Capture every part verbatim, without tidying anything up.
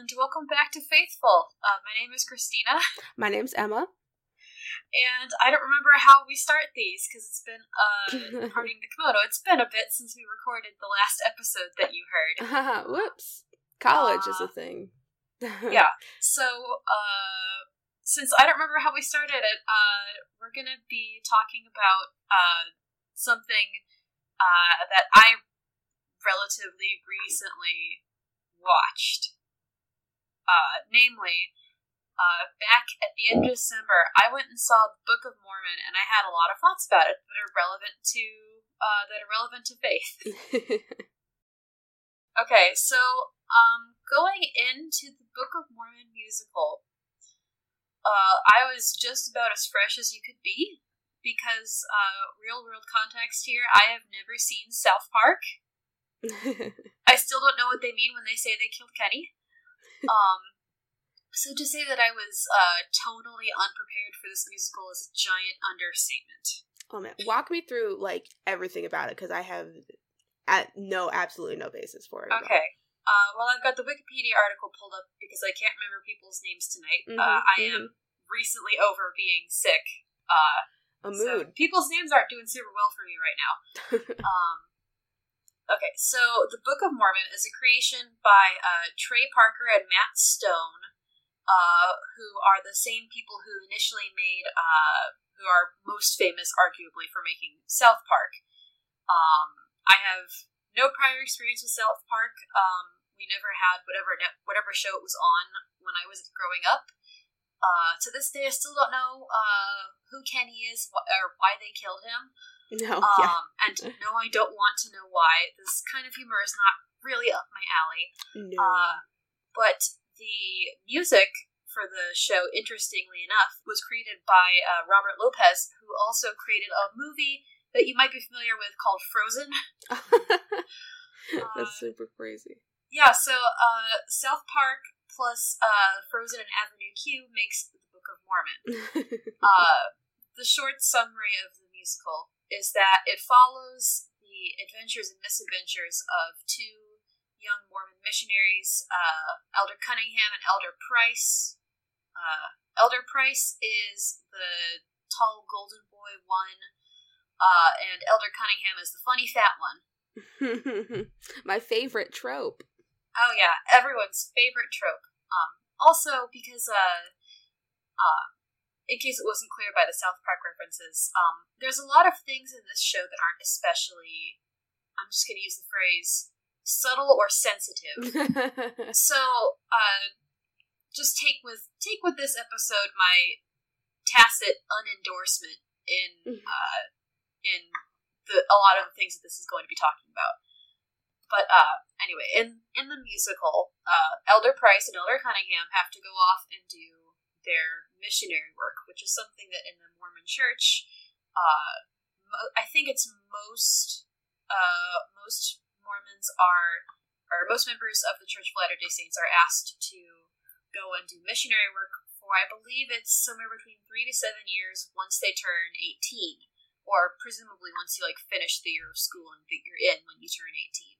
And welcome back to Faithful. Uh, my name is Christina. My name's Emma. And I don't remember how we start these, because it's been, uh, Parting the Komodo, it's been a bit since we recorded the last episode that you heard. Whoops. College uh, is a thing. yeah. So, uh, since I don't remember how we started it, uh, we're gonna be talking about, uh, something, uh, that I relatively recently watched. Uh, namely, uh, back at the end of December, I went and saw the Book of Mormon, and I had a lot of thoughts about it that are relevant to, uh, that are relevant to faith. Okay, so, um, going into the Book of Mormon musical, uh, I was just about as fresh as you could be, because, uh, real world context here, I have never seen South Park. I still don't know what they mean when they say they killed Kenny. Um, so to say that I was, uh, totally unprepared for this musical is a giant understatement. Oh man, walk me through, like, everything about it, because I have... At no, absolutely no basis for it. Okay. Uh, well, I've got the Wikipedia article pulled up because I can't remember people's names tonight. Mm-hmm, uh, I mm-hmm. am recently over being sick. Uh, A mood. So people's names aren't doing super well for me right now. um, okay, so the Book of Mormon is a creation by uh, Trey Parker and Matt Stone, uh, who are the same people who initially made, uh, who are most famous, arguably, for making South Park. Um... I have no prior experience with South Park. Um, we never had whatever ne- whatever show it was on when I was growing up. Uh, to this day, I still don't know uh, who Kenny is wh- or why they killed him. No, um, yeah. And no, I don't want to know why. This kind of humor is not really up my alley. No. Uh, but the music for the show, interestingly enough, was created by uh, Robert Lopez, who also created a movie that you might be familiar with called Frozen. That's uh, super crazy. Yeah, so uh, South Park plus uh, Frozen and Avenue Q makes the Book of Mormon. uh, the short summary of the musical is that it follows the adventures and misadventures of two young Mormon missionaries, uh, Elder Cunningham and Elder Price. Uh, Elder Price is the tall golden boy one, Uh, and Elder Cunningham is the funny fat one. My favorite trope. Oh yeah, everyone's favorite trope. Um, also, because, uh, uh, in case it wasn't clear by the South Park references, um, there's a lot of things in this show that aren't especially, I'm just going to use the phrase, subtle or sensitive. so, uh, just take with, take with this episode my tacit unendorsement in, uh, in the, a lot of the things that this is going to be talking about. But, uh, anyway, in, in the musical, uh, Elder Price and Elder Cunningham have to go off and do their missionary work, which is something that in the Mormon church, uh, mo- I think it's most, uh, most Mormons are, or most members of the Church of Latter-day Saints are asked to go and do missionary work for, I believe it's somewhere between three to seven years once they turn eighteen. Or presumably once you, like, finish the year of schooling that you're in when you turn eighteen.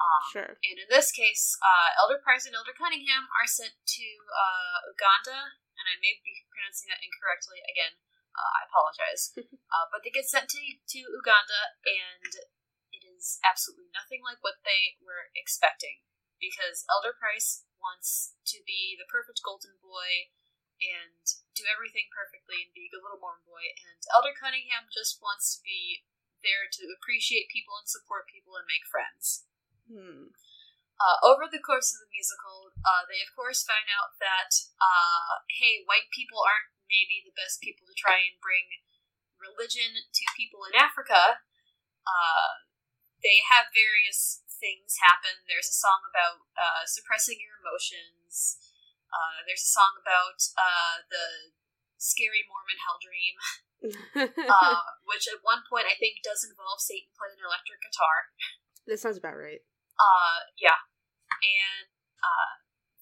Um, sure. And in this case, uh, Elder Price and Elder Cunningham are sent to uh, Uganda, and I may be pronouncing that incorrectly again. Uh, I apologize. uh, but they get sent to, to Uganda, and it is absolutely nothing like what they were expecting, because Elder Price wants to be the perfect golden boy and do everything perfectly and be a good little Mormon boy, and Elder Cunningham just wants to be there to appreciate people and support people and make friends. Hmm. Uh, over the course of the musical, uh, they of course find out that, uh, hey, white people aren't maybe the best people to try and bring religion to people in Africa. Uh, they have various things happen. There's a song about uh, suppressing your emotions. Uh, there's a song about uh, the scary Mormon hell dream, uh, which at one point I think does involve Satan playing an electric guitar. That sounds about right. Uh, yeah. And uh,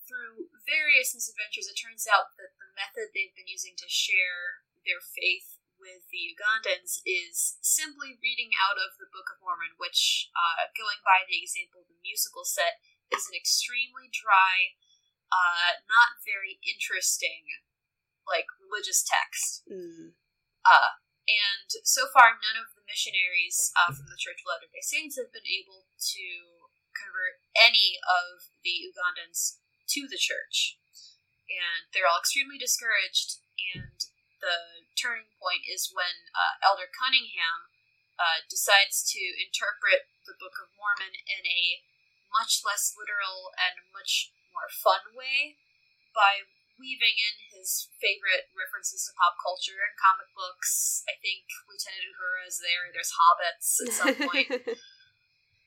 through various misadventures, it turns out that the method they've been using to share their faith with the Ugandans is simply reading out of the Book of Mormon, which, uh, going by the example of the musical set, is an extremely dry uh, not very interesting, like, religious text. Mm. Uh, and so far, none of the missionaries uh, from the Church of Latter-day Saints have been able to convert any of the Ugandans to the church. And they're all extremely discouraged, and the turning point is when uh, Elder Cunningham uh, decides to interpret the Book of Mormon in a much less literal and much more fun way by weaving in his favorite references to pop culture and comic books. I think Lieutenant Uhura is there. There's hobbits at some point.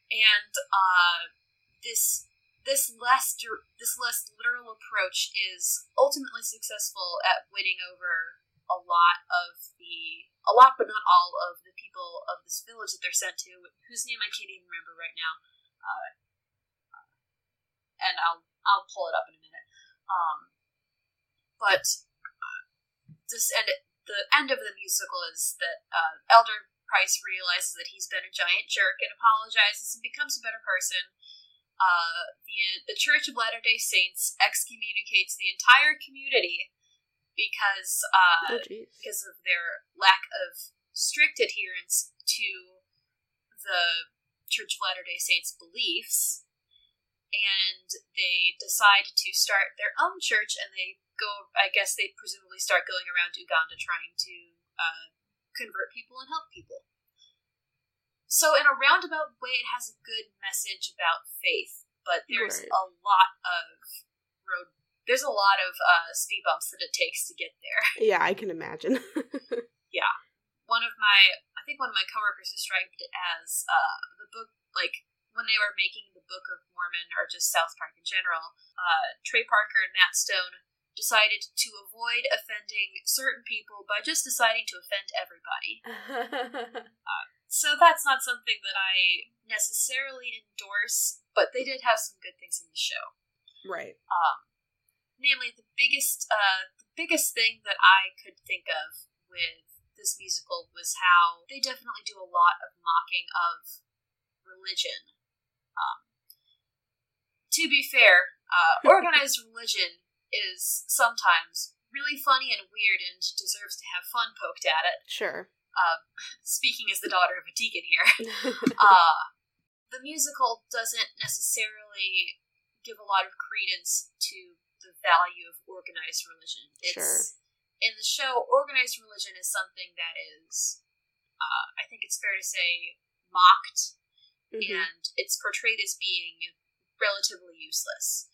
And uh, this... This less this less literal approach is ultimately successful at winning over a lot of the a lot but not all of the people of this village that they're sent to, whose name I can't even remember right now, uh, and I'll I'll pull it up in a minute. Um, but this and the end of the musical is that uh, Elder Price realizes that he's been a giant jerk and apologizes and becomes a better person. Uh, the, the Church of Latter-day Saints excommunicates the entire community because uh, oh, because of their lack of strict adherence to the Church of Latter-day Saints beliefs, and they decide to start their own church, and they go, I guess they presumably start going around Uganda trying to uh, convert people and help people. So in a roundabout way, it has a good message about faith, but there's right. a lot of road. There's a lot of uh, speed bumps that it takes to get there. Yeah, I can imagine. Yeah, one of my, I think one of my coworkers described it as uh, the book, like when they were making the Book of Mormon or just South Park in general. Uh, Trey Parker and Matt Stone decided to avoid offending certain people by just deciding to offend everybody. uh, So that's not something that I necessarily endorse, but they did have some good things in the show. Right. Um, namely, the biggest uh, the biggest thing that I could think of with this musical was how they definitely do a lot of mocking of religion. Um, to be fair, uh, organized religion is sometimes really funny and weird and deserves to have fun poked at it. Sure. Uh, speaking as the daughter of a deacon here, uh, the musical doesn't necessarily give a lot of credence to the value of organized religion. It's, sure. In the show, organized religion is something that is, uh, I think it's fair to say, mocked, mm-hmm. and it's portrayed as being relatively useless.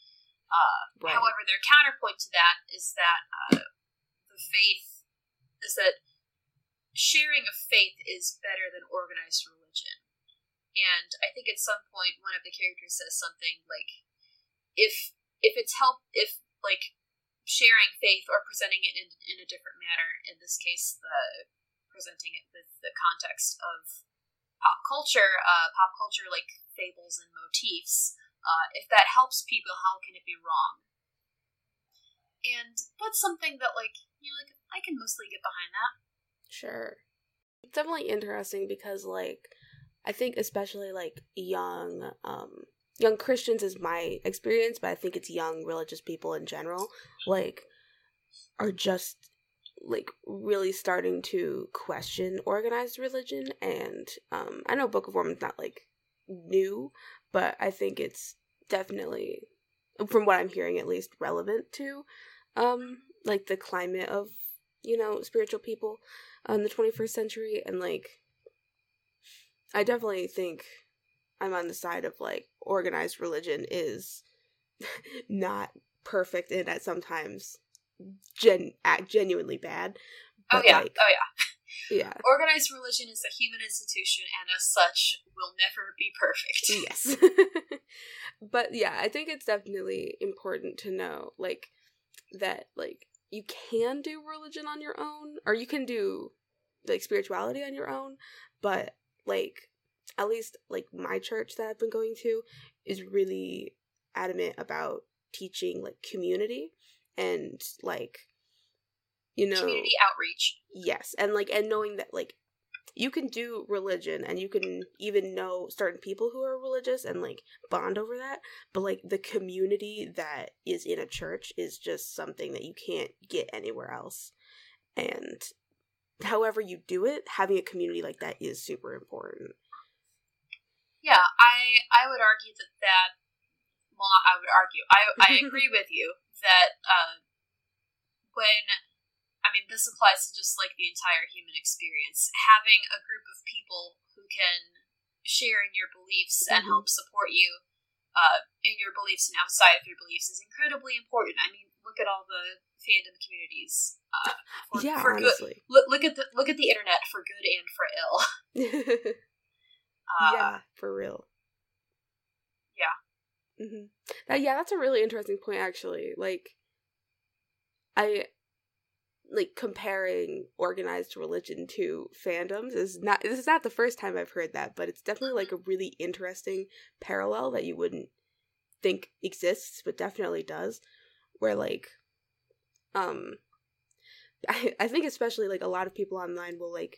Uh, right. However, their counterpoint to that is that uh, the faith is that sharing of faith is better than organized religion. And I think at some point one of the characters says something like, if if it's help, if like sharing faith or presenting it in, in a different manner, in this case the presenting it with the context of pop culture, uh, pop culture like fables and motifs, uh, if that helps people, how can it be wrong? And that's something that, like, you know, like I can mostly get behind that. Sure. It's definitely interesting because, like, I think especially, like, young, um, young Christians is my experience, but I think it's young religious people in general, like, are just, like, really starting to question organized religion. And um, I know Book of Mormon's not, like, new, but I think it's definitely, from what I'm hearing at least, relevant to, um, like, the climate of, you know, spiritual people in the twenty-first century. And, like, I definitely think I'm on the side of, like, organized religion is not perfect and at sometimes gen- genuinely bad. But, oh, yeah. Like, oh, yeah. Yeah. Organized religion is a human institution and, as such, will never be perfect. Yes. But, yeah, I think it's definitely important to know, like, that, like, you can do religion on your own, or you can do, like, spirituality on your own, but, like, at least, like, my church that I've been going to is really adamant about teaching, like, community and, like, you know... community outreach. Yes, and, like, and knowing that, like, you can do religion and you can even know certain people who are religious and like bond over that, but like the community that is in a church is just something that you can't get anywhere else. And however you do it, having a community like that is super important. Yeah, I I would argue that that well not I would argue I I agree with you that uh, when I mean this applies to just like the entire human experience, having a group of people who can share in your beliefs mm-hmm. and help support you uh, in your beliefs and outside of your beliefs is incredibly important. I mean, look at all the fandom communities. Uh, for, yeah, for honestly, good, look look at the look at the internet for good and for ill. Uh, yeah, for real. Yeah. Mm-hmm. That, yeah, that's a really interesting point, actually. Like, I, like, comparing organized religion to fandoms is not, this is not the first time I've heard that, but it's definitely, like, a really interesting parallel that you wouldn't think exists, but definitely does, where, like, um, I, I think especially, like, a lot of people online will, like,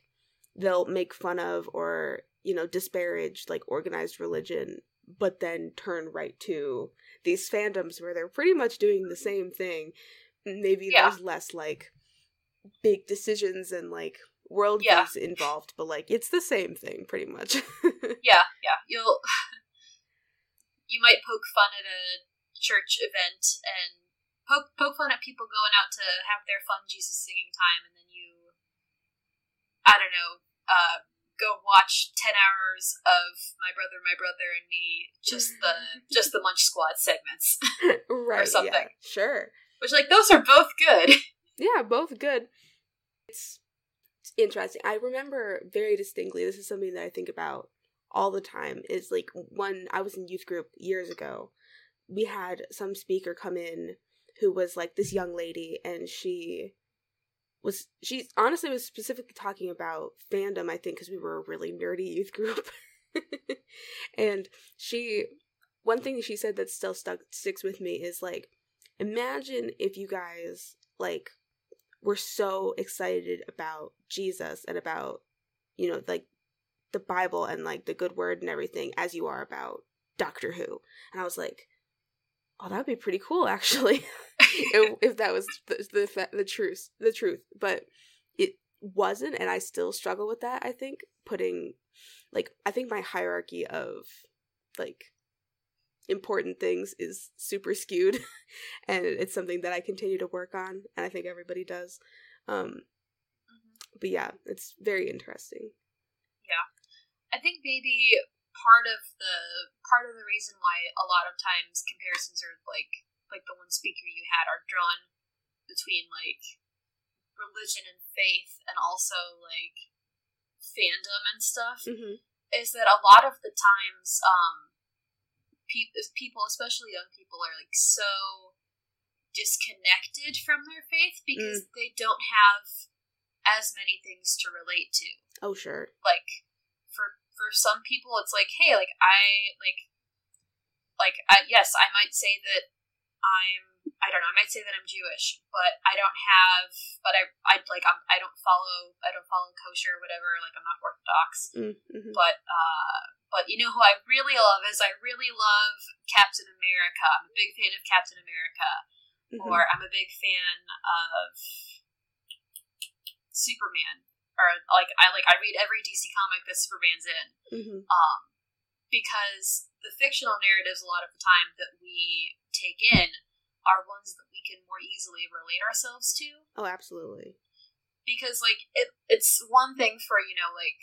they'll make fun of or, you know, disparage like organized religion, but then turn right to these fandoms where they're pretty much doing the same thing. Maybe yeah. there's less like big decisions and like worldviews yeah. involved, but like it's the same thing pretty much. yeah, yeah. You'll you might poke fun at a church event and poke poke fun at people going out to have their fun Jesus singing time, and then you, I don't know, uh. go watch ten hours of My Brother, My Brother, and Me, just the just the Munch Squad segments. Right, or something. Yeah, sure. Which, like, those are both good. Yeah, both good. It's, it's interesting. I remember very distinctly, this is something that I think about all the time, is, like, when I was in youth group years ago, we had some speaker come in who was, like, this young lady, and she... was she honestly was specifically talking about fandom, I think, because we were a really nerdy youth group. And she, one thing she said that still stuck sticks with me is, like, imagine if you guys, like, were so excited about Jesus and about, you know, like, the Bible and, like, the good word and everything as you are about Doctor Who. And I was like, oh, that would be pretty cool, actually. If, if that was the, the the truth, the truth, but it wasn't, and I still struggle with that. I think putting, like, I think my hierarchy of like important things is super skewed, and it's something that I continue to work on, and I think everybody does. Um, mm-hmm. But yeah, it's very interesting. Yeah, I think maybe part of the part of the reason why a lot of times comparisons are like. like the one speaker you had are drawn between like religion and faith and also like fandom and stuff mm-hmm. is that a lot of the times um pe- people, especially young people, are like so disconnected from their faith because mm. they don't have as many things to relate to. Oh sure. Like for for some people it's like, hey, like I like like I, yes I might say that I'm, I don't know, I might say that I'm Jewish, but I don't have, but I, I like, I'm, I don't follow, I don't follow kosher or whatever, like, I'm not Orthodox, mm-hmm. but, uh, but you know who I really love is, I really love Captain America, I'm a big fan of Captain America, mm-hmm. or I'm a big fan of Superman, or, like, I, like, I read every D C comic that Superman's in, mm-hmm. um, because the fictional narratives, a lot of the time, that we take in are ones that we can more easily relate ourselves to. Oh, absolutely. Because, like, it, it's one thing for, you know, like,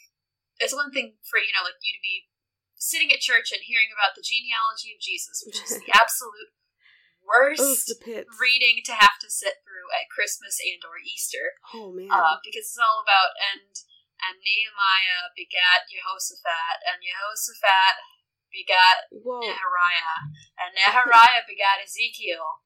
it's one thing for, you know, like, you to be sitting at church and hearing about the genealogy of Jesus, which is the absolute worst Oof, reading to have to sit through at Christmas and or Easter. Oh, man. Uh, because it's all about, and, and Nehemiah begat Jehoshaphat, and Jehoshaphat begat Whoa. Nehariah, and Nehariah begat Ezekiel,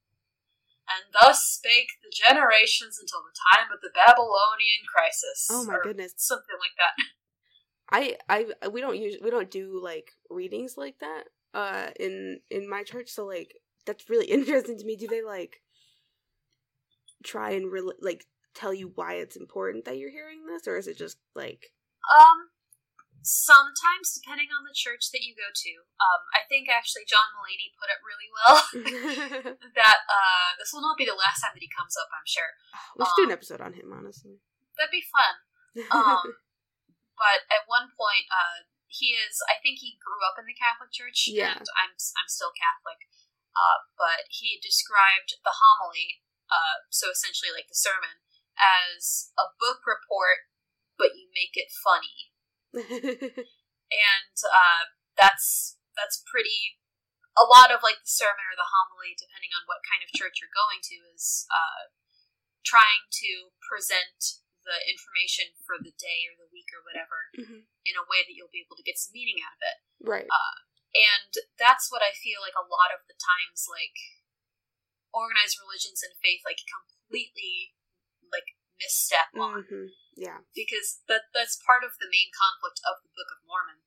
and thus spake the generations until the time of the Babylonian crisis. Oh my goodness, something like that. I, I, we don't use, we don't do like readings like that uh, in in my church. So like that's really interesting to me. Do they like try and re- like tell you why it's important that you're hearing this, or is it just like Um, sometimes, depending on the church that you go to. Um, I think actually John Mulaney put it really well that uh, this will not be the last time that he comes up, I'm sure. Let's um, do an episode on him, honestly. That'd be fun. Um, but at one point, uh, he is, I think he grew up in the Catholic Church, yeah. and I'm I'm still Catholic, uh, but he described the homily, uh, so essentially like the sermon, as a book report, but you make it funny. And uh, that's that's pretty, a lot of like the sermon or the homily, depending on what kind of church you're going to, is uh, trying to present the information for the day or the week or whatever mm-hmm. in a way that you'll be able to get some meaning out of it. Right. Uh, and that's what I feel like a lot of the times, like, organized religions and faith, like, completely, like, misstep on. Mm-hmm. Yeah. Because that that's part of the main conflict of the Book of Mormon,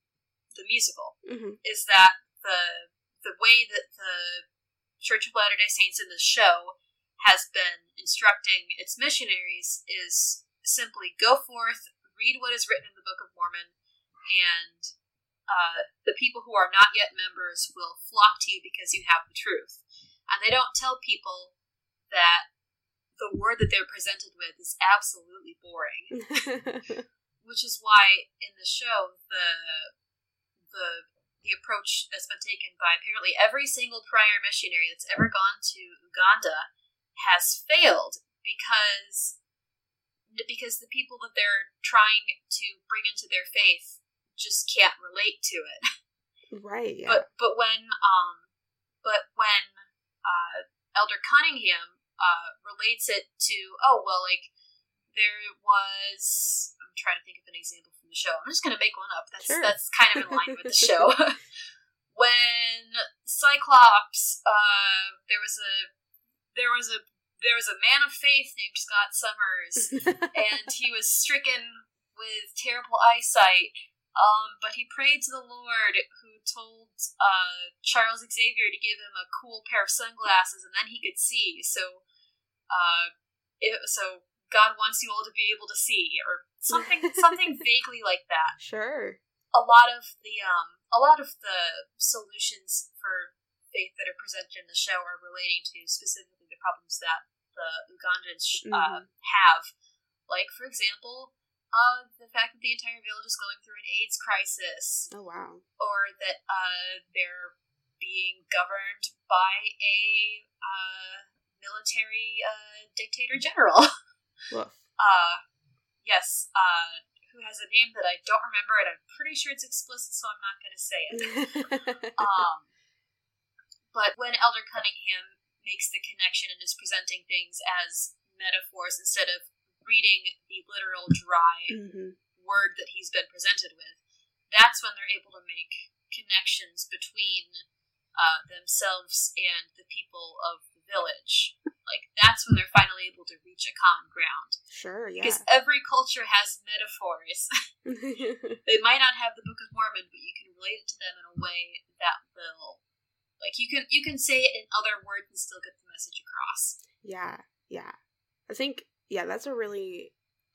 the musical, mm-hmm. is that the the way that the Church of Latter-day Saints in the show has been instructing its missionaries is simply go forth, read what is written in the Book of Mormon, and uh, the people who are not yet members will flock to you because you have the truth. And they don't tell people that the word that they're presented with is absolutely boring. Which is why in the show, the, the the approach that's been taken by apparently every single prior missionary that's ever gone to Uganda has failed because... because the people that they're trying to bring into their faith just can't relate to it. Right. Yeah. But but when um but when uh, Elder Cunningham uh, relates it to, oh well, like there was, I'm trying to think of an example from the show. I'm just going to make one up. That's sure. that's kind of in line with the show. When Cyclops, uh, there was a there was a. There was a man of faith named Scott Summers, and he was stricken with terrible eyesight. Um, but he prayed to the Lord, who told uh, Charles Xavier to give him a cool pair of sunglasses, and then he could see. So, uh, it, so God wants you all to be able to see, or something, something vaguely like that. Sure. A lot of the um, a lot of the solutions for faith that are presented in the show are relating to specifically the problems that the Ugandans uh, mm-hmm. have. Like, for example, uh, the fact that the entire village is going through an AIDS crisis. Oh, wow. Or that uh, they're being governed by a uh, military uh, dictator general. Woof. Uh, yes, uh, who has a name that I don't remember, and I'm pretty sure it's explicit, so I'm not going to say it. um... But when Elder Cunningham makes the connection and is presenting things as metaphors instead of reading the literal dry mm-hmm. word that he's been presented with, that's when they're able to make connections between uh, themselves and the people of the village. Like, that's when they're finally able to reach a common ground. Sure, yeah. Because every culture has metaphors. They might not have the Book of Mormon, but you can relate it to them in a way that will... Like, you can you can say it in other words and still get the message across. Yeah, yeah. I think, yeah, that's a really,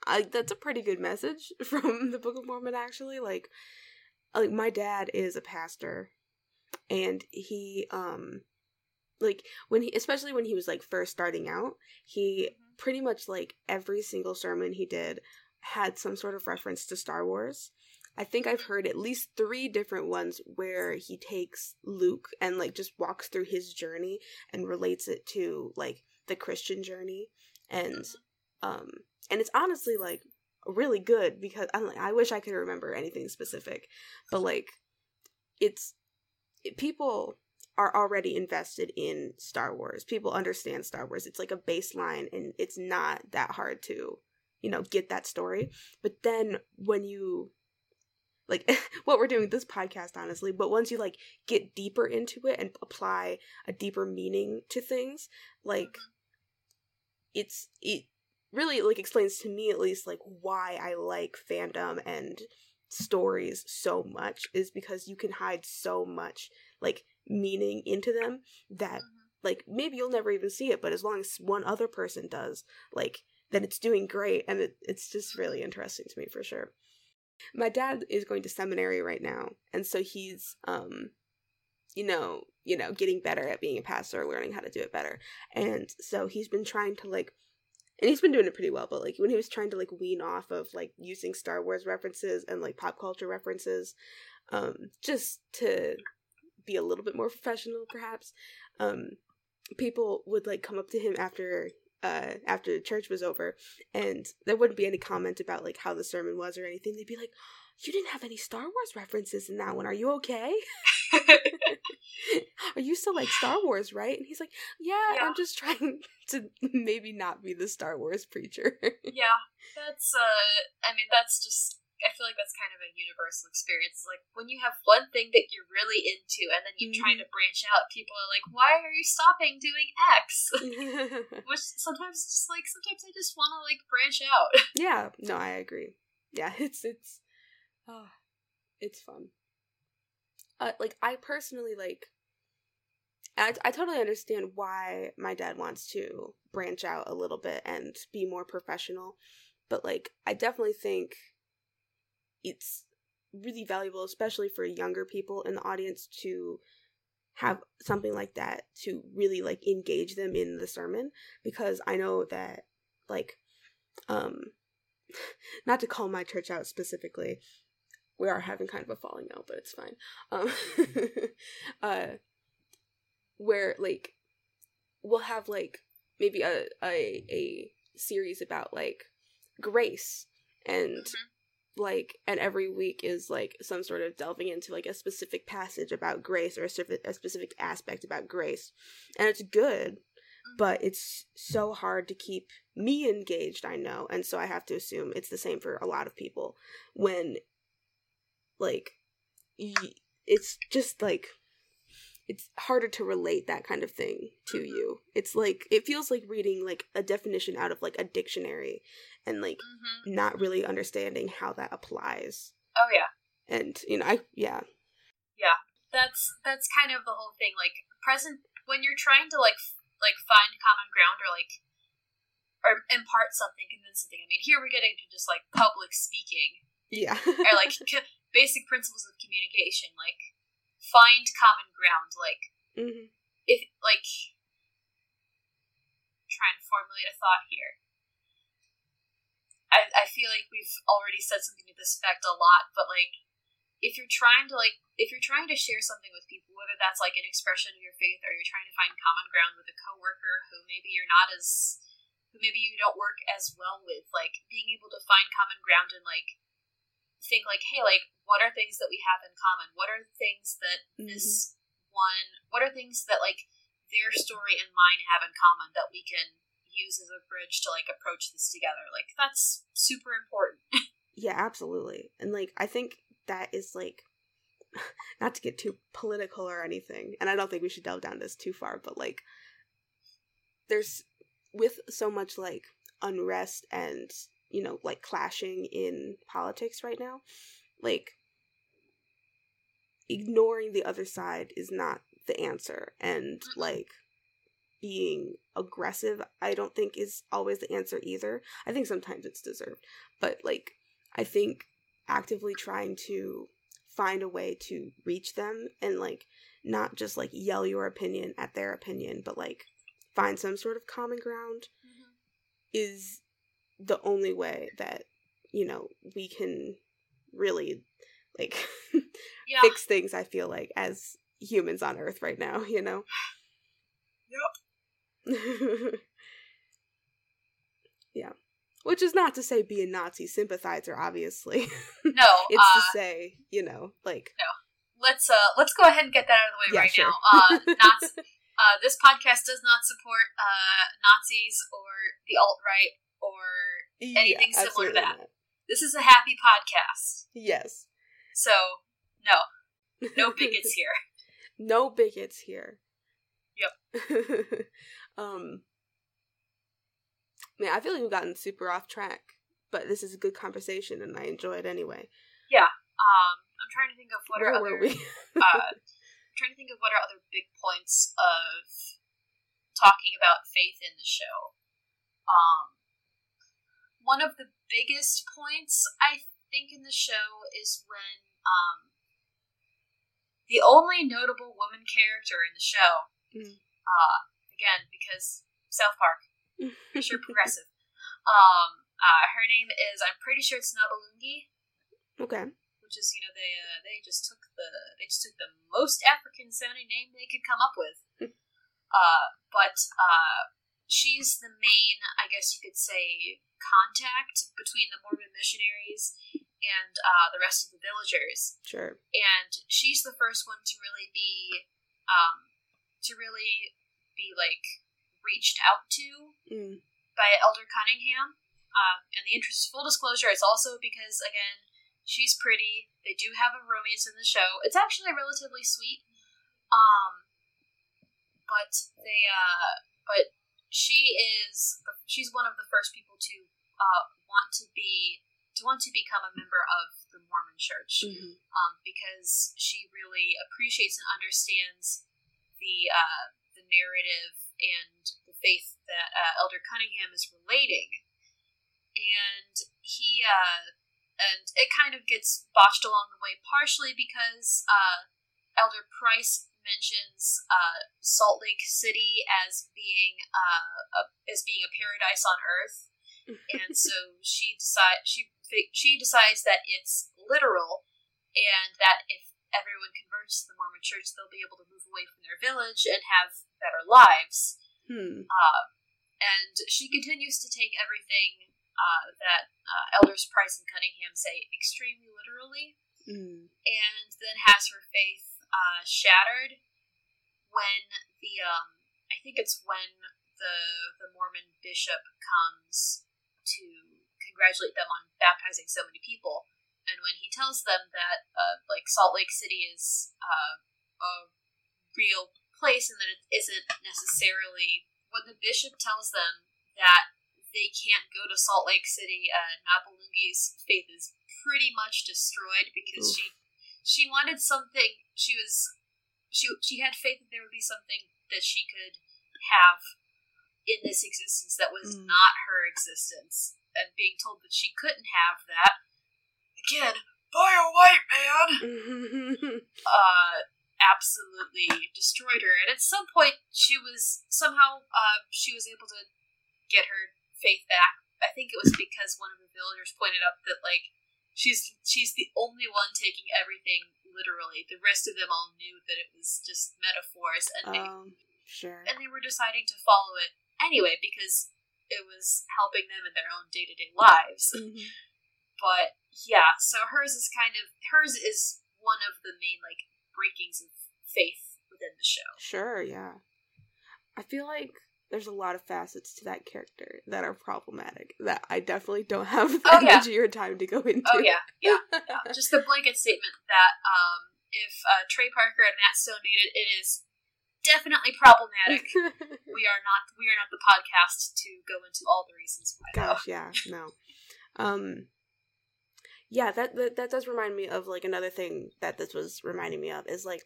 I, that's a pretty good message from the Book of Mormon, actually. Like, like my dad is a pastor, and he, um, like, when he, especially when he was, like, first starting out, he mm-hmm. pretty much, like, every single sermon he did had some sort of reference to Star Wars. I think I've heard at least three different ones where he takes Luke and, like, just walks through his journey and relates it to, like, the Christian journey. And, um, and it's honestly, like, really good because I'm like, I wish I could remember anything specific, but, like, it's, it, people are already invested in Star Wars. People understand Star Wars. It's like a baseline, and it's not that hard to, you know, get that story. But then when you... like what we're doing with this podcast, honestly, but once you, like, get deeper into it and apply a deeper meaning to things, like, it's, it really, like, explains to me, at least, like, why I like fandom and stories so much is because you can hide so much, like, meaning into them that, like, maybe you'll never even see it, but as long as one other person does, like, then it's doing great, and it, it's just really interesting to me, for sure. my dad is going to seminary right now, and so he's um you know you know getting better at being a pastor, learning how to do it better. And so he's been trying to like and he's been doing it pretty well, but like when he was trying to like wean off of like using Star Wars references and like pop culture references um just to be a little bit more professional perhaps, um people would like come up to him after uh after the church was over, and there wouldn't be any comment about like how the sermon was or anything. They'd be like, "You didn't have any Star Wars references in that one. Are you okay? Are you still like Star Wars, right?" And he's like, yeah, yeah, I'm just trying to maybe not be the Star Wars preacher. Yeah, that's, uh, I mean, that's just, I feel like that's kind of a universal experience. It's like, when you have one thing that you're really into and then you mm-hmm. try to branch out, people are like, why are you stopping doing X? Which sometimes just like, sometimes I just want to like branch out. Yeah, no, I agree. Yeah, it's, it's. Oh, it's fun. Uh, like, I personally, like, I, I totally understand why my dad wants to branch out a little bit and be more professional, but, like, I definitely think it's really valuable, especially for younger people in the audience, to have something like that to really, like, engage them in the sermon, because I know that, like, um, not to call my church out specifically, we are having kind of a falling out, but it's fine. Um, uh, where, like, we'll have, like, maybe a, a, a series about, like, grace, and, mm-hmm. like, and every week is, like, some sort of delving into, like, a specific passage about grace, or a, certain, a specific aspect about grace, and it's good, but it's so hard to keep me engaged, I know, and so I have to assume it's the same for a lot of people, when, like, y- it's just, like, it's harder to relate that kind of thing to you. It's, like, it feels like reading, like, a definition out of, like, a dictionary, and, like, mm-hmm. not really understanding how that applies. Oh, yeah. And, you know, I, yeah. Yeah, that's, that's kind of the whole thing, like, present, when you're trying to, like, like, find common ground, or, like, or impart something, convince something. I mean, here we're getting to just, like, public speaking. Yeah. Or, like, co- basic principles of communication. Like, find common ground. Like, mm-hmm. if, like, trying to formulate a thought here. I, I feel like we've already said something to this effect a lot, but, like, if you're trying to, like, if you're trying to share something with people, whether that's, like, an expression of your faith, or you're trying to find common ground with a coworker who maybe you're not as, who maybe you don't work as well with, like, being able to find common ground and, like, think, like, hey, like, what are things that we have in common? What are things that mm-hmm. this one, what are things that, like, their story and mine have in common that we can use as a bridge to, like, approach this together? Like, that's super important. Yeah, absolutely. And, like, I think that is, like, not to get too political or anything, and I don't think we should delve down this too far, but, like, there's, with so much, like, unrest and, you know, like, clashing in politics right now, like, ignoring the other side is not the answer, and, like, being aggressive, I don't think is always the answer either. I think sometimes it's deserved, but, like, I think actively trying to find a way to reach them, and, like, not just, like, yell your opinion at their opinion, but, like, find some sort of common ground mm-hmm. is the only way that, you know, we can really, like, yeah. fix things, I feel like, as humans on Earth right now, you know? Yep. Yeah. Which is not to say be a Nazi sympathizer, obviously. No, it's uh, to say, you know, like, no. Let's uh, let's go ahead and get that out of the way yeah, right sure. now. Uh, Nazi, uh, this podcast does not support uh, Nazis or the alt-right or anything yeah, similar to that. Not. This is a happy podcast. Yes. So, no, no bigots here. No bigots here. Yep. um. Man, I feel like we've gotten super off track, but this is a good conversation, and I enjoy it anyway. Yeah, um, I'm trying to think of what Where are other. Were we? uh, I'm trying to think of what are other big points of talking about faith in the show. Um, one of the biggest points I think in the show is when um, the only notable woman character in the show, mm. uh, again, because South Park, pretty sure progressive, um, uh, her name is, I'm pretty sure it's Nabalungi. Okay. Which is, you know, they uh, they just took the they just took the most African sounding name they could come up with. uh, but uh, she's the main, I guess you could say, contact between the Mormon missionaries and uh, the rest of the villagers. Sure. And she's the first one to really be, um, to really be like reached out to mm. by Elder Cunningham. Uh, and the interest, full disclosure, it's also because again. She's pretty. They do have a romance in the show. It's actually relatively sweet. Um, but they, uh, but she is, she's one of the first people to, uh, want to be, to want to become a member of the Mormon Church. Mm-hmm. Um, because she really appreciates and understands the, uh, the narrative and the faith that, uh, Elder Cunningham is relating. And he, uh, And it kind of gets botched along the way, partially because uh, Elder Price mentions uh, Salt Lake City as being uh, a, as being a paradise on Earth, and so she decide she she decides that it's literal, and that if everyone converts to the Mormon Church, they'll be able to move away from their village and have better lives. Hmm. Uh, and she continues to take everything. Uh, that uh, Elders Price and Cunningham say extremely literally, mm. and then has her faith uh, shattered when the um, I think it's when the the Mormon bishop comes to congratulate them on baptizing so many people, and when he tells them that uh, like Salt Lake City is uh, a real place and that it isn't necessarily when the bishop tells them that. They can't go to Salt Lake City. Uh, Nabalungi's faith is pretty much destroyed because Oof. she she wanted something. She was she she had faith that there would be something that she could have in this existence that was mm. not her existence, and being told that she couldn't have that again by a white man, uh, absolutely destroyed her. And at some point, she was somehow uh, she was able to get her. Faith back. I think it was because one of the villagers pointed up that like she's she's the only one taking everything literally. The rest of them all knew that it was just metaphors, and they um, sure and they were deciding to follow it anyway because it was helping them in their own day to day lives. Mm-hmm. But yeah, so hers is kind of hers is one of the main like breakings of faith within the show. Sure, yeah, I feel like. There's a lot of facets to that character that are problematic that I definitely don't have the oh, energy yeah. or time to go into. Oh, yeah. Yeah. yeah. Just the blanket statement that um, if uh, Trey Parker and Matt Stone made it, it is definitely problematic. we are not We are not the podcast to go into all the reasons why. Gosh, though. yeah. No. Um, yeah, that, that, that does remind me of, like, another thing that this was reminding me of is, like,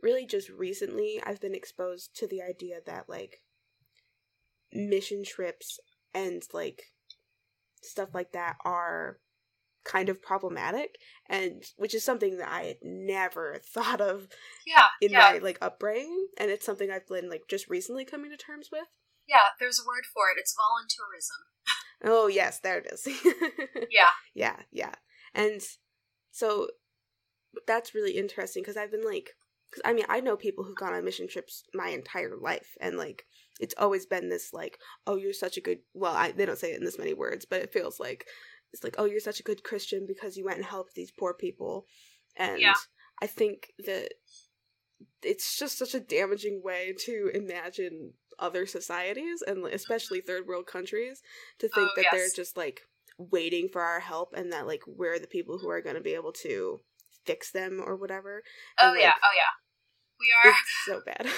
really just recently I've been exposed to the idea that, like, mission trips and like stuff like that are kind of problematic, and which is something that I had never thought of yeah in yeah. my like upbringing, and it's something I've been like just recently coming to terms with. Yeah, there's a word for it. It's voluntourism. Oh yes, there it is. yeah yeah yeah and so that's really interesting because I've been like because I mean I know people who've gone on mission trips my entire life, and like it's always been this, like, oh, you're such a good, well, I, they don't say it in this many words, but it feels like, it's like, oh, you're such a good Christian because you went and helped these poor people. And yeah. I think that it's just such a damaging way to imagine other societies, and especially third world countries, to think oh, that yes. they're just, like, waiting for our help, and that, like, we're the people who are going to be able to fix them or whatever. And, oh, like, yeah, oh, yeah. We are it's so bad.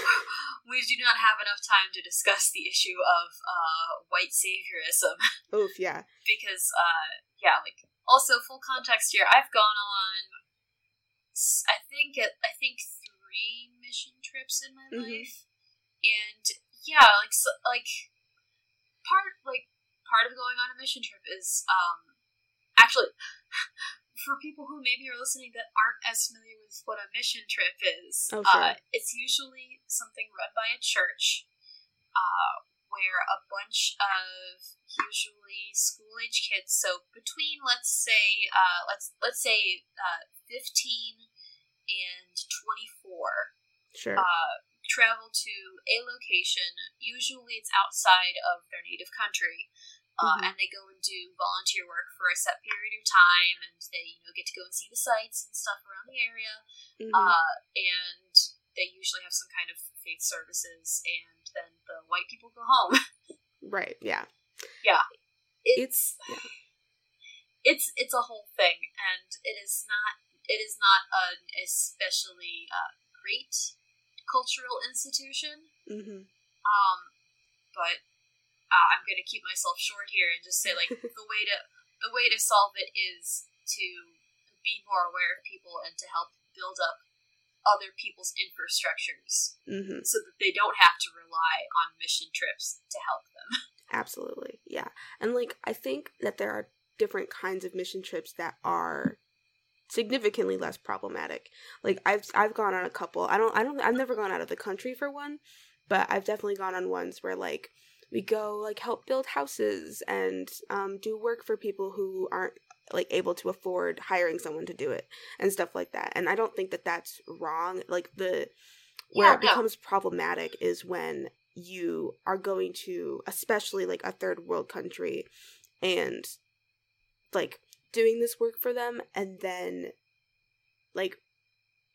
We do not have enough time to discuss the issue of uh, white saviorism. Oof, yeah. Because, uh, yeah, like also full context here. I've gone on, I think, it, I think three mission trips in my mm-hmm. life, and yeah, like so, like part like part of going on a mission trip is um actually for people who maybe are listening that aren't as familiar with what a mission trip is, oh, sure. uh, it's usually something run by a church uh, where a bunch of usually school-age kids, so between, let's say, uh, let's let's say uh, fifteen and twenty-four, sure. uh, travel to a location, usually it's outside of their native country, Uh, mm-hmm. and they go and do volunteer work for a set period of time, and they, you know, get to go and see the sights and stuff around the area. Mm-hmm. Uh, and they usually have some kind of faith services, and then the white people go home. Right. Yeah. Yeah. It's it's, yeah. it's it's a whole thing, and it is not it is not an especially uh, great cultural institution. Mm-hmm. Um, but. Uh, I'm going to keep myself short here and just say, like, the way to the way to solve it is to be more aware of people and to help build up other people's infrastructures, mm-hmm. so that they don't have to rely on mission trips to help them. Absolutely, yeah. And, like, I think that there are different kinds of mission trips that are significantly less problematic. Like, I've I've gone on a couple. I don't I don't I've never gone out of the country for one, but I've definitely gone on ones where, like, we go, like, help build houses and um, do work for people who aren't, like, able to afford hiring someone to do it and stuff like that. And I don't think that that's wrong. Like, the where yeah, it becomes yeah. problematic is when you are going to, especially, like, a third world country and, like, doing this work for them and then, like,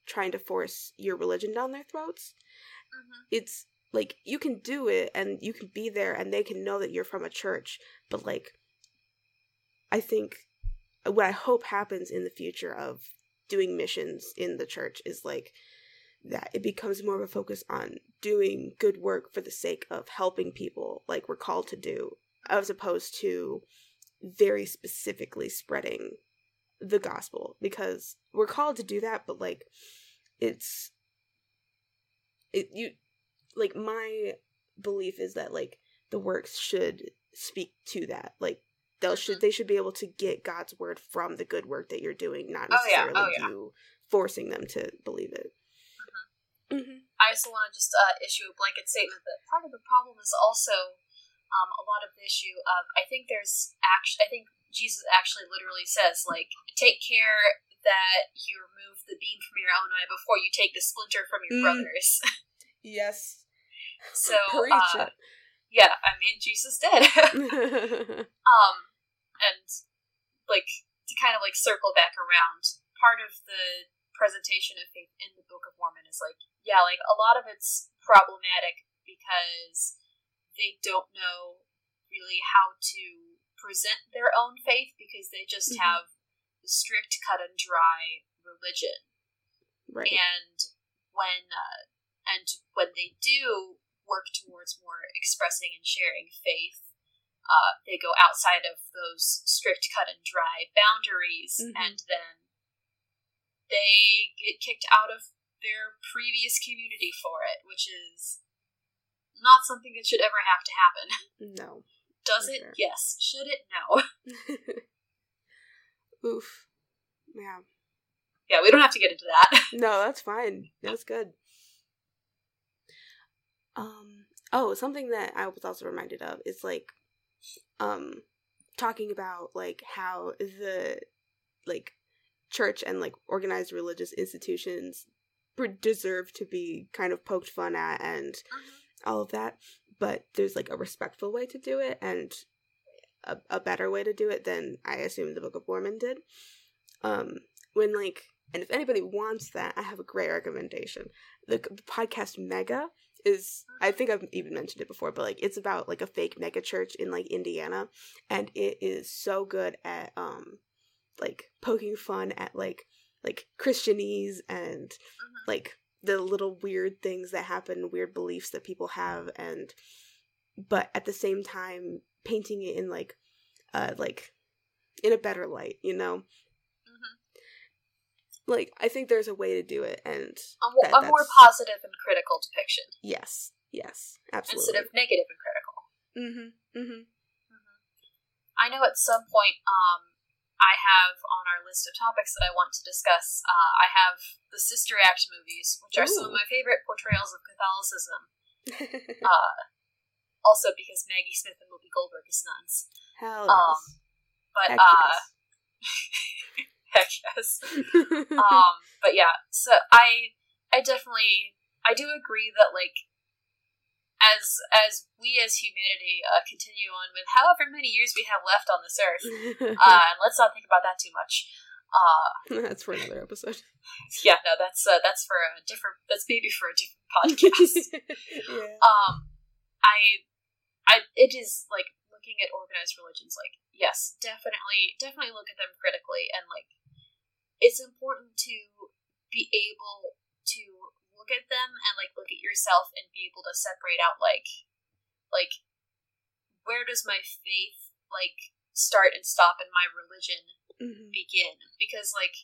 trying to force your religion down their throats. Mm-hmm. It's... Like, you can do it, and you can be there, and they can know that you're from a church, but, like, I think what I hope happens in the future of doing missions in the church is, like, that it becomes more of a focus on doing good work for the sake of helping people, like we're called to do, as opposed to very specifically spreading the gospel, because we're called to do that, but, like, it's... it you. Like, my belief is that, like, the works should speak to that. Like, they should they should be able to get God's word from the good work that you're doing, not necessarily oh, yeah. Oh, yeah. you forcing them to believe it. Mm-hmm. Mm-hmm. I also want to just uh, issue a blanket statement that part of the problem is also um, a lot of the issue of, I think there's actually, I think Jesus actually literally says, like, take care that you remove the beam from your own eye before you take the splinter from your mm. brother's. Yes. So, uh, yeah, I mean, Jesus did. um, and, like, to kind of, like, circle back around, part of the presentation of faith in the Book of Mormon is, like, yeah, like, a lot of it's problematic because they don't know really how to present their own faith because they just mm-hmm. have strict, cut-and-dry religion. Right. And when, uh, And when they do work towards more expressing and sharing faith, uh, they go outside of those strict cut and dry boundaries, mm-hmm. and then they get kicked out of their previous community for it, which is not something that should ever have to happen. No. Does it? Sure. Yes. Should it? No. Oof. Yeah. Yeah, we don't have to get into that. No, that's fine. That's good. Um, oh, something that I was also reminded of is, like, um, talking about, like, how the, like, church and, like, organized religious institutions deserve to be kind of poked fun at and mm-hmm. all of that, but there's, like, a respectful way to do it and a, a better way to do it than I assume the Book of Mormon did. Um, when, like, and if anybody wants that, I have a great recommendation. The, the podcast Mega is, I think I've even mentioned it before, but, like, it's about, like, a fake mega church in, like, Indiana, and it is so good at, um, like, poking fun at, like, like, Christianese and, uh-huh. like, the little weird things that happen, weird beliefs that people have, and, but at the same time, painting it in, like, uh, like, in a better light, you know? Like, I think there's a way to do it, and... A more, that, a more positive and critical depiction. Yes. Yes. Absolutely. Instead of negative and critical. Mm-hmm. Mm-hmm. Mm-hmm. I know at some point, um, I have on our list of topics that I want to discuss, uh, I have the Sister Act movies, which are Ooh. some of my favorite portrayals of Catholicism. uh, also because Maggie Smith and Whoopi Goldberg is nuns. Hell yes. Um, but, heck uh, yes. heck yes. um, but yeah, so I, I definitely, I do agree that, like, As as we as humanity uh, continue on with however many years we have left on this earth, uh, and let's not think about that too much. Uh, that's for another episode. Yeah, no, that's uh, that's for a different. That's maybe for a different podcast. yeah. Um, I, I, it is like looking at organized religions. Like, yes, definitely, definitely look at them critically, and like, it's important to be able to. Look at them and like look at yourself and be able to separate out like like where does my faith like start and stop and my religion mm-hmm. begin, because like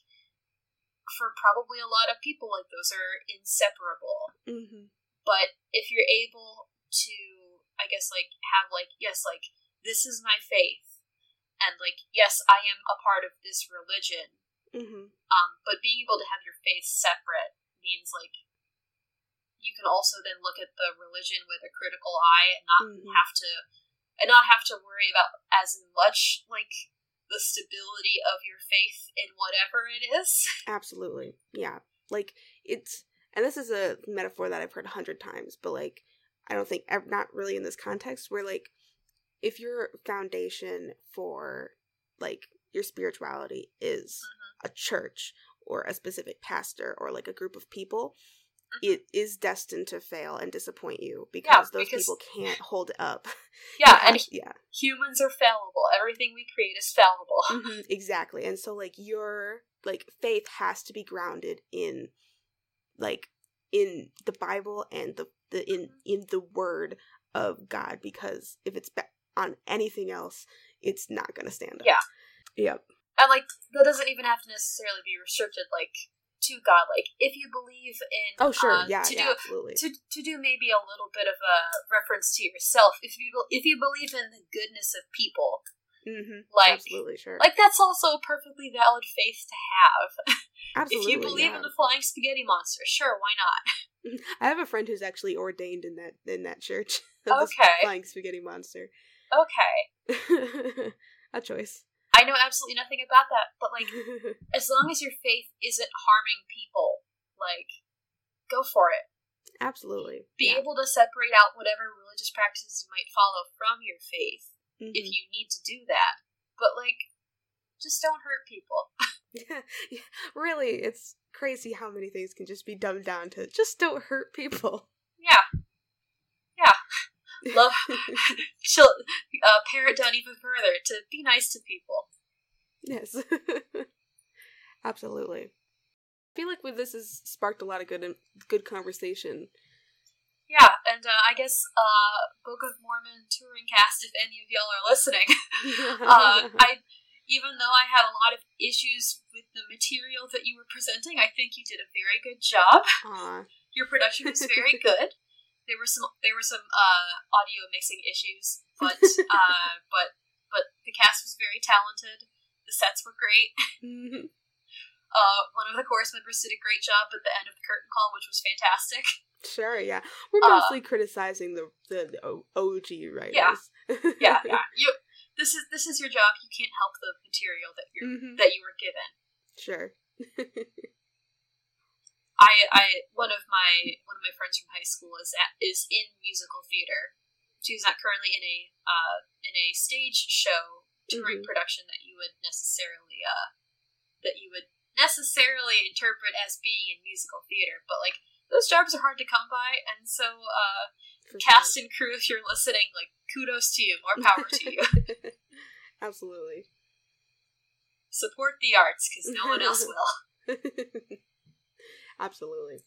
for probably a lot of people like those are inseparable. Mm-hmm. But if you're able to I guess like have like yes like this is my faith and like yes I am a part of this religion, mm-hmm. um but being able to have your faith separate means like you can also then look at the religion with a critical eye and not mm-hmm. have to and not have to worry about as much like the stability of your faith in whatever it is. Absolutely. Yeah. Like it's and this is a metaphor that I've heard a hundred times, but like I don't think not really in this context where like if your foundation for like your spirituality is mm-hmm. a church or a specific pastor or like a group of people, it is destined to fail and disappoint you because yeah, those because, people can't hold up. Yeah, and yeah. humans are fallible. Everything we create is fallible. Mm-hmm, exactly. And so like your like faith has to be grounded in like in the Bible and the, the in in the word of God, because if it's be- on anything else, it's not going to stand up. Yeah. Yep. And like that doesn't even have to necessarily be restricted like to God, like if you believe in oh sure uh, yeah, to yeah do, absolutely to to do maybe a little bit of a reference to yourself. If you if you believe in the goodness of people, mm-hmm. like absolutely sure, like that's also a perfectly valid faith to have. Absolutely, if you believe yeah. in the flying spaghetti monster, sure, why not? I have a friend who's actually ordained in that in that church. Okay, flying spaghetti monster. Okay, a choice. I know absolutely nothing about that, but, like, as long as your faith isn't harming people, like, go for it. Absolutely. Be yeah. able to separate out whatever religious practices you might follow from your faith mm-hmm. if you need to do that. But, like, just don't hurt people. yeah, yeah. Really, it's crazy how many things can just be dumbed down to just don't hurt people. Yeah. Yeah. Love, she'll uh, pare it down even further to be nice to people. Yes. Absolutely. I feel like with this has sparked a lot of good good conversation. Yeah, and uh, I guess uh, Book of Mormon touring cast, if any of y'all are listening, uh, I even though I had a lot of issues with the material that you were presenting, I think you did a very good job. Aww. Your production was very good. There were some there were some uh, audio mixing issues, but uh, but but the cast was very talented. The sets were great. Mm-hmm. Uh, one of the chorus members did a great job at the end of the curtain call, which was fantastic. Sure, yeah, we're mostly uh, criticizing the the, the O G writers. Yeah, yeah, yeah. You this is this is your job. You can't help the material that you mm-hmm. that you were given. Sure. I, I, one of my, one of my friends from high school is at, is in musical theater. She's not currently in a, uh, in a stage show touring mm-hmm. production that you would necessarily, uh, that you would necessarily interpret as being in musical theater. But, like, those jobs are hard to come by, and so, uh, For cast sure. and crew, if you're listening, like, kudos to you, more power to you. Absolutely. Support the arts, because no one else will. Absolutely.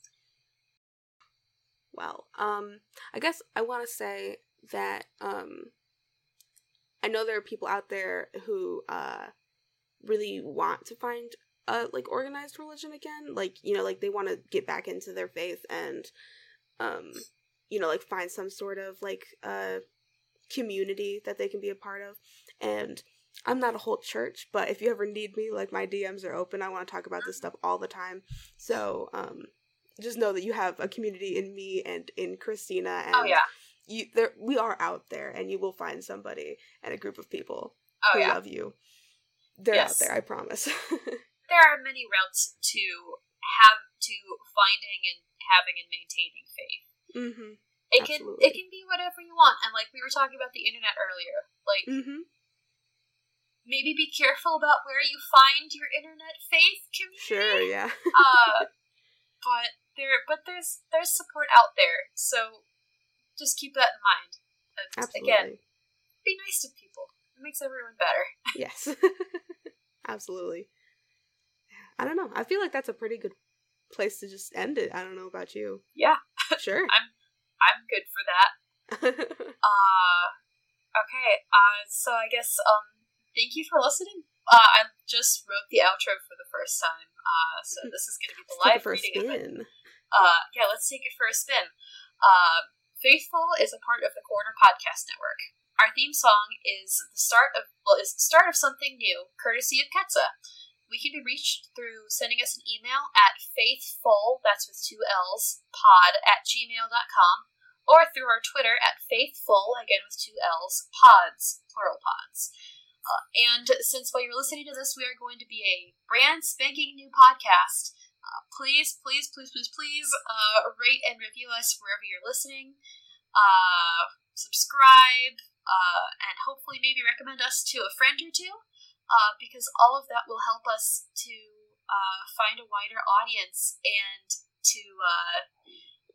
Well, um, I guess I want to say that um, I know there are people out there who uh, really want to find uh, like organized religion again. Like, you know, like they want to get back into their faith and, um, you know, like find some sort of like uh, community that they can be a part of. And I'm not a whole church, but if you ever need me, like, my D Ms are open. I want to talk about this stuff all the time. So, um, just know that you have a community in me and in Christina. And oh, yeah. You, there, we are out there, and you will find somebody and a group of people oh, who yeah. love you. They're yes. out there, I promise. There are many routes to have to finding and having and maintaining faith. Mm-hmm. It Absolutely. can it can be whatever you want, and like we were talking about the internet earlier, like. Mm-hmm. Maybe be careful about where you find your internet faith community. Sure, yeah. uh, but there, but there's there's support out there, so just keep that in mind. And Absolutely. Again, be nice to people. It makes everyone better. Yes. Absolutely. I don't know. I feel like that's a pretty good place to just end it. I don't know about you. Yeah. Sure. I'm I'm good for that. uh, okay. Uh, so I guess um. Thank you for listening. Uh, I just wrote the outro for the first time, uh, so this is going to be the live reading of it. Uh, yeah, let's take it for a spin. Uh, Faithful is a part of the Corner Podcast Network. Our theme song is the start of well, is the start of something new, courtesy of Ketza. We can be reached through sending us an email at faithful, that's with two L's, pod at gmail dot com, or through our Twitter at faithful, again with two L's, pods, plural pods. Uh, and since while you're listening to this, we are going to be a brand spanking new podcast. Uh, please, please, please, please, please uh, rate and review us wherever you're listening. Uh, subscribe, uh, and hopefully maybe recommend us to a friend or two, uh, because all of that will help us to uh, find a wider audience and to uh,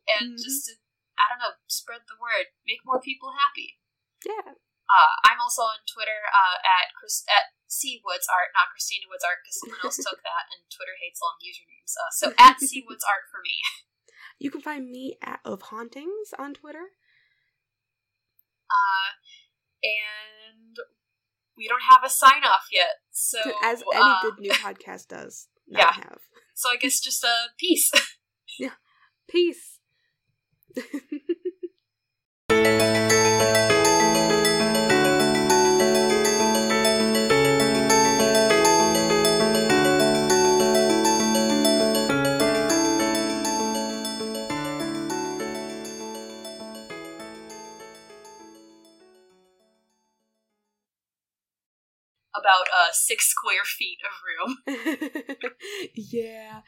and mm-hmm. just to, I don't know, spread the word, make more people happy. Yeah. Uh, I'm also on Twitter uh, at Chris, at C Woods Art, not Christina Woods Art, because someone else took that, and Twitter hates long usernames. Uh, so at C Woods Art for me. You can find me at Of Hauntings on Twitter. Uh, and we don't have a sign off yet, so as any uh, good new podcast does, not yeah. have. So I guess just a uh, peace. Yeah, peace. About uh, six square feet of room. Yeah.